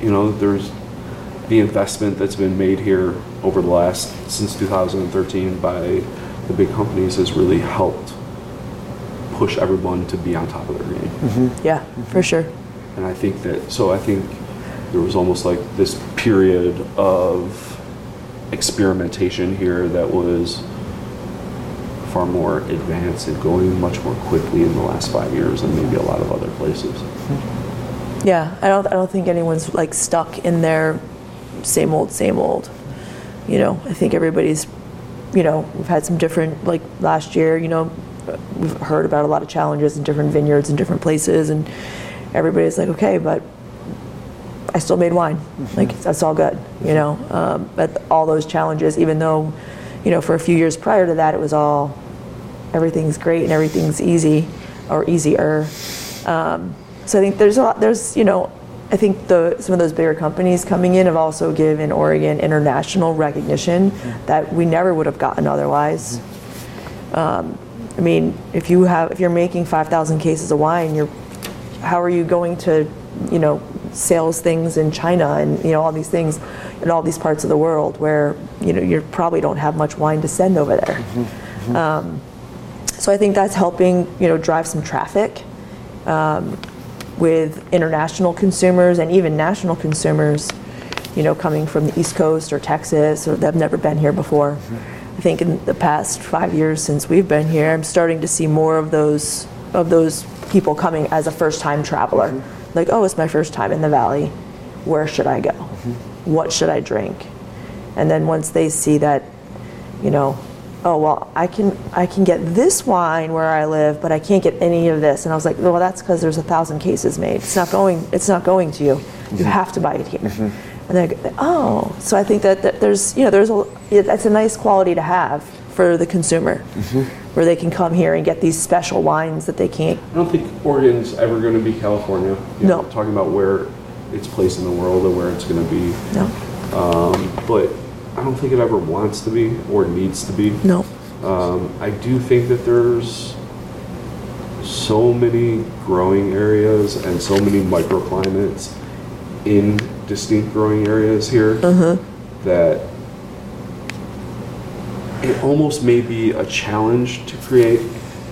you know, there's the investment that's been made here over the last, since 2013 by the big companies has really helped push everyone to be on top of their game. For sure. And I think that, so I think there was almost like this period of experimentation here that was far more advanced and going much more quickly in the last 5 years than maybe a lot of other places. Yeah, I don't think anyone's like stuck in their same old. You know, I think everybody's, you know, we've had some different, like last year, you know, we've heard about a lot of challenges in different vineyards in different places, and everybody's like, okay, but I still made wine. Like, that's all good, you know. But all those challenges, even though, you know, for a few years prior to that, it was all, everything's great and everything's easy or easier. So I think there's a lot, there's, you know, I think some of those bigger companies coming in have also given Oregon international recognition that we never would have gotten otherwise. I mean, if you're making 5,000 cases of wine, how are you going to, you know, sales things in China and, you know, all these things in all these parts of the world where, you know, you probably don't have much wine to send over there. So I think that's helping, you know, drive some traffic with international consumers and even national consumers, you know, coming from the East Coast or Texas or they've never been here before. I think in the past 5 years since we've been here, I'm starting to see more of those people coming as a first-time traveler. Like, oh, it's my first time in the valley. Where should I go? What should I drink? And then once they see that, you know, oh, well, I can get this wine where I live, but I can't get any of this. And I was like, well, that's because there's 1,000 cases made. It's not going to you. You have to buy it here. And they go, oh, so I think that there's, you know, that's a nice quality to have for the consumer, where they can come here and get these special wines that they can't. I don't think Oregon's ever going to be California. No. Talking about where it's placed in the world or where it's going to be. No. But I don't think it ever wants to be or needs to be. No. I do think that there's so many growing areas and so many microclimates in distinct growing areas here that it almost may be a challenge to create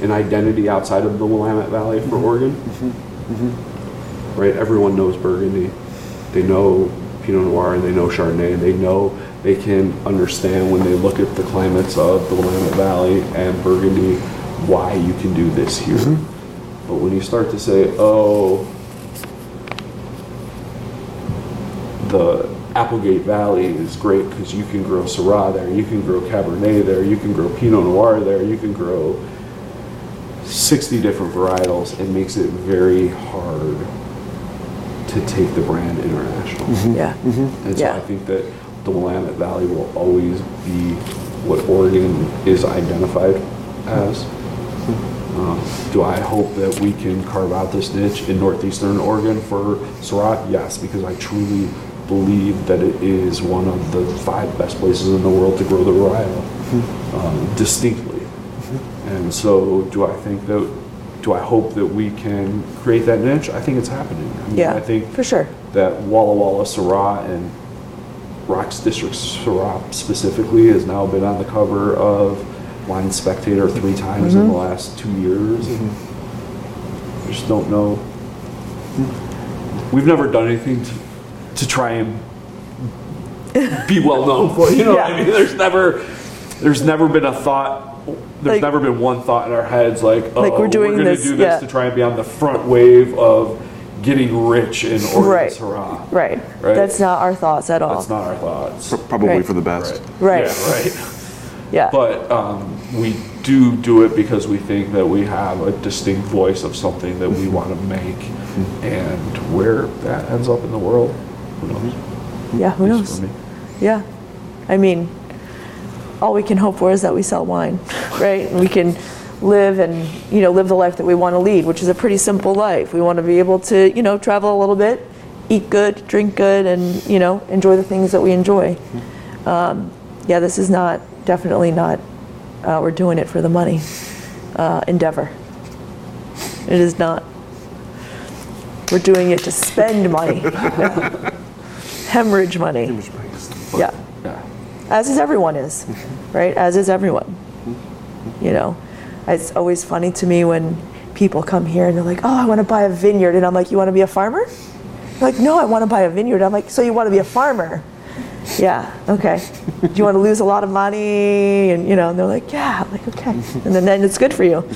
an identity outside of the Willamette Valley for Oregon. Right? Everyone knows Burgundy. They know Pinot Noir and they know Chardonnay. And they know they can understand when they look at the climates of the Willamette Valley and Burgundy why you can do this here. But when you start to say, oh, the Applegate Valley is great because you can grow Syrah there, you can grow Cabernet there, you can grow Pinot Noir there, you can grow 60 different varietals. It makes it very hard to take the brand international. And so I think that the Willamette Valley will always be what Oregon is identified as. Do I hope that we can carve out this niche in northeastern Oregon for Syrah? Yes, because I truly believe that it is one of the 5 best places in the world to grow the varietal distinctly. And so do I hope that we can create that niche? I think it's happening. I mean, I think for sure that Walla Walla Syrah and Rocks District Syrah specifically has now been on the cover of Wine Spectator 3 times in the last 2 years. I just don't know. We've never done anything to try and be well known for, you know what I mean? There's never been a thought, there's never been one thought in our heads like, oh, we're going to do this to try and be on the front wave of getting rich in Oregon Syrah. Right. Right. That's not our thoughts at all. That's not our thoughts. Probably for the best. Right. Yeah, yeah. But we do it because we think that we have a distinct voice of something that we want to make, and where that ends up in the world, who knows? Yeah, who knows? For me. Yeah. I mean, all we can hope for is that we sell wine, right? And we can live and, you know, live the life that we want to lead, which is a pretty simple life. We want to be able to, you know, travel a little bit, eat good, drink good, and, you know, enjoy the things that we enjoy. Yeah, this is not, definitely not, we're doing it for the money endeavor. It is not. We're doing it to spend money. Hemorrhage money. Yeah. As is everyone is, right? As is everyone. You know, it's always funny to me when people come here and they're like, oh, I want to buy a vineyard. And I'm like, you want to be a farmer? They're like, no, I want to buy a vineyard. I'm like, so you want to be a farmer? Yeah, okay. Do you want to lose a lot of money? And, you know, and they're like, yeah. I'm like, okay. And then it's good for you.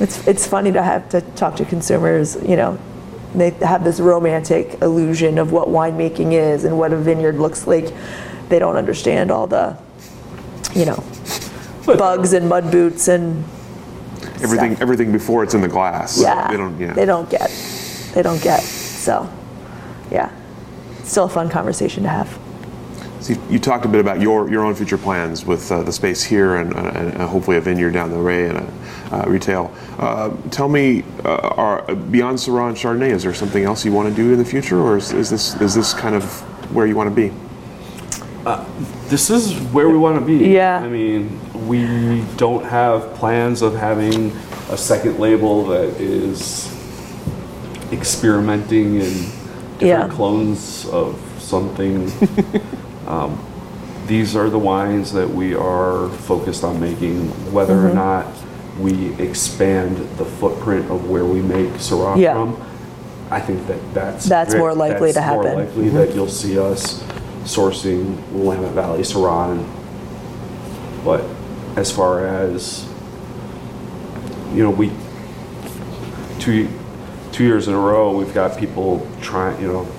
It's funny to have to talk to consumers, you know. They have this romantic illusion of what winemaking is and what a vineyard looks like. They don't understand all the, you know, bugs and mud boots and everything stuff. Everything before it's in the glass. Yeah. They don't get. So, yeah. Still a fun conversation to have. So you talked a bit about your own future plans with the space here and hopefully a vineyard down the way and a retail. Tell me, beyond Syrah and Chardonnay, is there something else you want to do in the future, or is this kind of where you want to be? This is where we want to be. Yeah. I mean, we don't have plans of having a second label that is experimenting in different clones of something. These are the wines that we are focused on making, whether or not we expand the footprint of where we make Syrah from. I think that's more likely to happen. More likely that you'll see us sourcing Willamette Valley Syrah. But as far as, you know, we two years in a row we've got people trying, you know,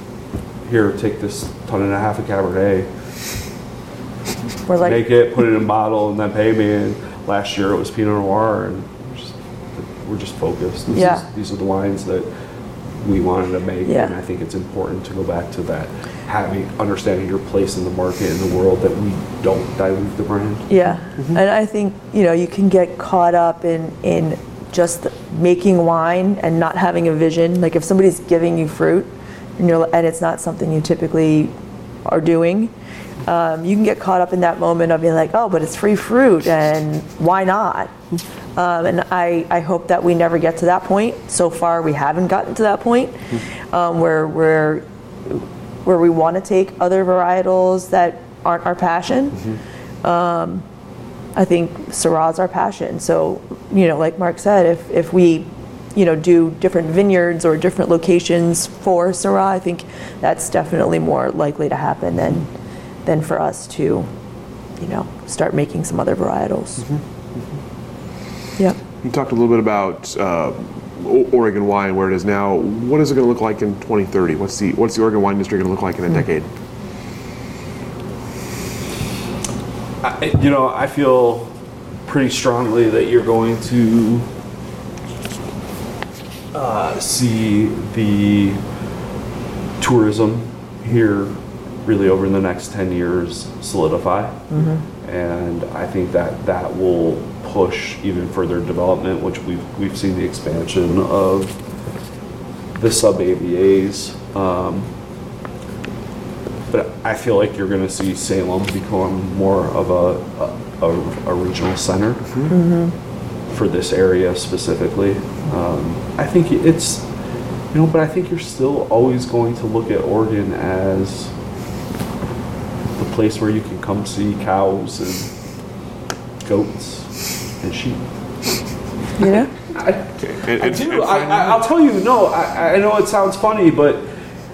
here, take this 1.5 tons of Cabernet. We're like, make it, put it in a bottle, and then pay me. And last year it was Pinot Noir, and we're just focused. These are the wines that we wanted to make, and I think it's important to go back to that, understanding your place in the market in the world, that we don't dilute the brand. Yeah, and I think, you know, you can get caught up in just making wine and not having a vision. Like if somebody's giving you fruit, and it's not something you typically are doing, you can get caught up in that moment of being like, oh, but it's free fruit, and why not? And I hope that we never get to that point. So far, we haven't gotten to that point where we want to take other varietals that aren't our passion. I think Syrah's our passion. So, you know, like Marc said, if we, you know, do different vineyards or different locations for Syrah, I think that's definitely more likely to happen than for us to, you know, start making some other varietals. Yeah. You talked a little bit about Oregon wine, where it is now. What is it going to look like in 2030? What's the Oregon wine industry going to look like in a decade? I feel pretty strongly that you're going to see the tourism here really over the next 10 years solidify, and I think that will push even further development, which we've seen the expansion of the sub-AVAs, but I feel like you're going to see Salem become more of a regional center for this area specifically. I think it's, you know, but I think you're still always going to look at Oregon as the place where you can come see cows and goats and sheep. Yeah. I'll tell you, no, I know it sounds funny, but,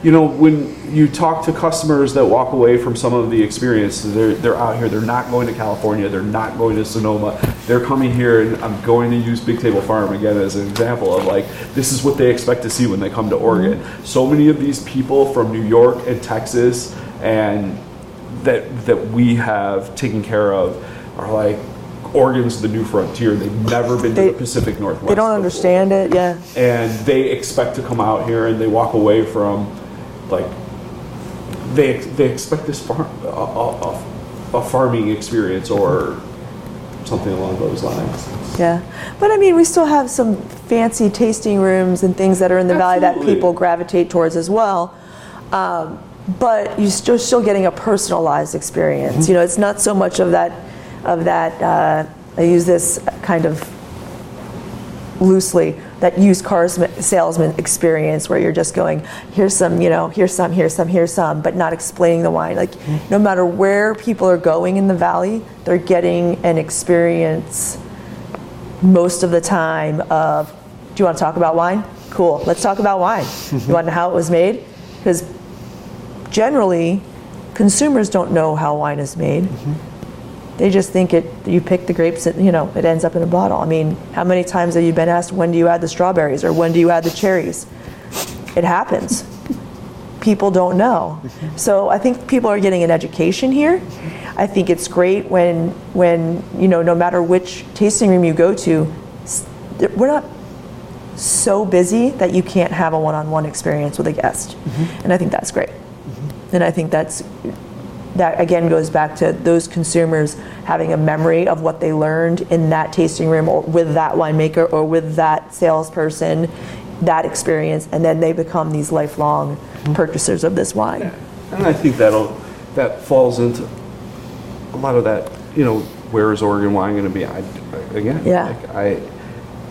you know, when you talk to customers that walk away from some of the experiences, they're out here, they're not going to California, they're not going to Sonoma, they're coming here, and I'm going to use Big Table Farm again as an example of like, this is what they expect to see when they come to Oregon. So many of these people from New York and Texas and that we have taken care of are like, Oregon's the new frontier. They've never been to the Pacific Northwest. They don't understand it, yeah. And they expect to come out here and they walk away from, like, they expect this farm, a farming experience or something along those lines. Yeah, but I mean, we still have some fancy tasting rooms and things that are in the valley that people gravitate towards as well. But you're still getting a personalized experience. Mm-hmm. You know, it's not so much of that I use this kind of loosely, that used car salesman experience where you're just going, here's some, but not explaining the wine. Like, no matter where people are going in the valley, they're getting an experience most of the time of, do you want to talk about wine? Cool, let's talk about wine. You want to know how it was made? Because generally, consumers don't know how wine is made. Mm-hmm. They just think you pick the grapes, and, you know, it ends up in a bottle. I mean, how many times have you been asked, when do you add the strawberries or when do you add the cherries? It happens. People don't know. So I think people are getting an education here. I think it's great when you know, no matter which tasting room you go to, we're not so busy that you can't have a one-on-one experience with a guest. Mm-hmm. And I think that's great. Mm-hmm. And I think that again goes back to those consumers having a memory of what they learned in that tasting room or with that winemaker or with that salesperson, that experience, and then they become these lifelong purchasers of this wine. Yeah. And I think that falls into a lot of that, you know, where is Oregon wine going to be? It's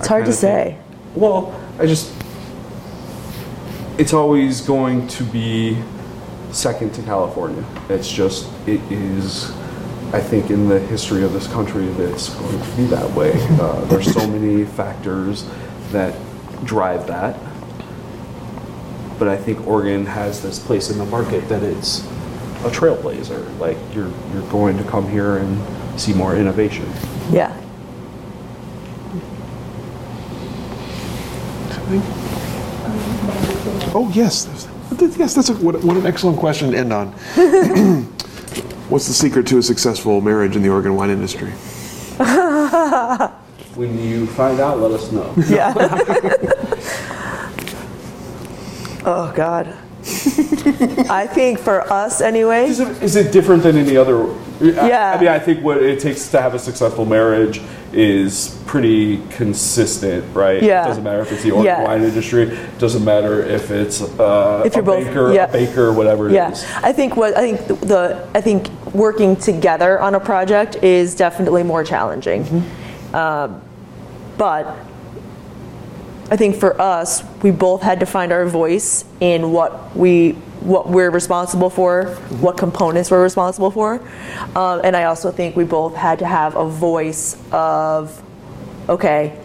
hard to say. It's always going to be second to California. I think in the history of this country that's going to be that way. There's so many factors that drive that. But I think Oregon has this place in the market that it's a trailblazer. Like, you're going to come here and see more innovation. Yeah. Oh, yes. Yes, that's what an excellent question to end on. What's the secret to a successful marriage in the Oregon wine industry? When you find out, let us know. Yeah. Oh, God. I think for us, anyway. Is it different than any other? Yeah. I mean, I think what it takes to have a successful marriage is pretty consistent, right? Yeah. It doesn't matter if it's the Oregon wine industry. It doesn't matter if it's a baker, whatever it is. I think working together on a project is definitely more challenging. Mm-hmm. But I think for us, we both had to find our voice in what we're responsible for, what components we're responsible for. And I also think we both had to have a voice of, okay,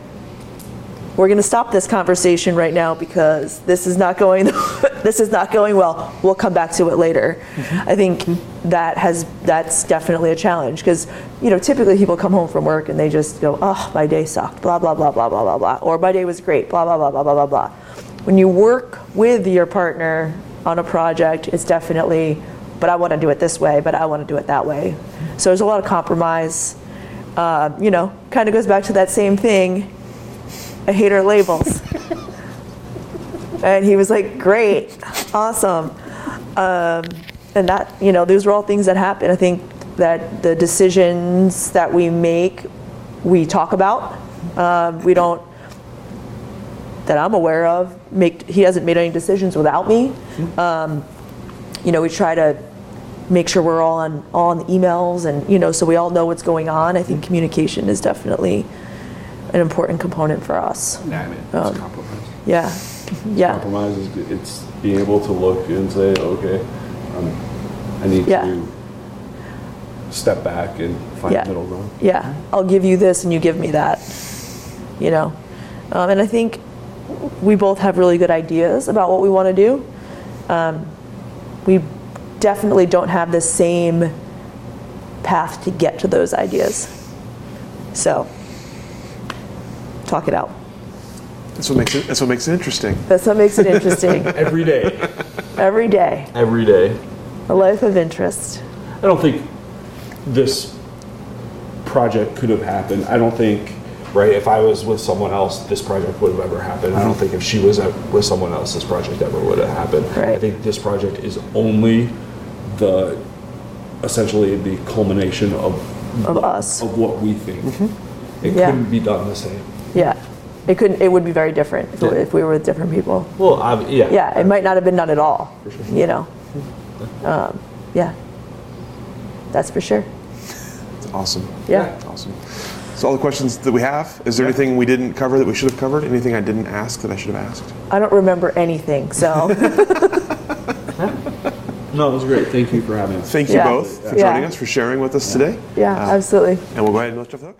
we're going to stop this conversation right now because this is not going well. We'll come back to it later. Mm-hmm. I think that's definitely a challenge because, you know, typically people come home from work and they just go, oh, my day sucked, blah, blah, blah, blah, blah, blah, blah, or my day was great, blah, blah, blah, blah, blah, blah, blah. When you work with your partner on a project, it's definitely, but I want to do it this way, but I want to do it that way. So there's a lot of compromise. You know, kind of goes back to that same thing. I hate our labels. And he was like, great, awesome. And that, you know, those were all things that happen. I think that the decisions that we make, we talk about. We don't, that I'm aware of, he hasn't made any decisions without me. You know, we try to make sure we're all on the emails and, you know, so we all know what's going on. I think communication is definitely an important component for us. Yeah, I mean, it's compromise. Yeah, yeah. Compromise is it's being able to look and say, okay, I need to step back and find a middle ground. Yeah, I'll give you this and you give me that, you know. And I think we both have really good ideas about what we want to do. We definitely don't have the same path to get to those ideas. So talk it out. That's what makes it interesting. That's what makes it interesting. Every day. Every day. Every day. A life of interest. I don't think this project could have happened. I don't think, right, if I was with someone else, this project would have ever happened. I don't think if she was with someone else, this project ever would have happened. Right. I think this project is only essentially the culmination of us, of what we think. Mm-hmm. It couldn't be done the same. Yeah. It couldn't. It would be very different if we were with different people. Well, yeah. Yeah, it might not have been done at all. For sure. You know. Yeah. That's for sure. It's awesome. Yeah. It's awesome. So all the questions that we have. Is there anything we didn't cover that we should have covered? Anything I didn't ask that I should have asked? I don't remember anything. So. No, it was great. Thank you for having us. Thank you both for joining us, for sharing with us today. Yeah, absolutely. And we'll go ahead and lift up the hook.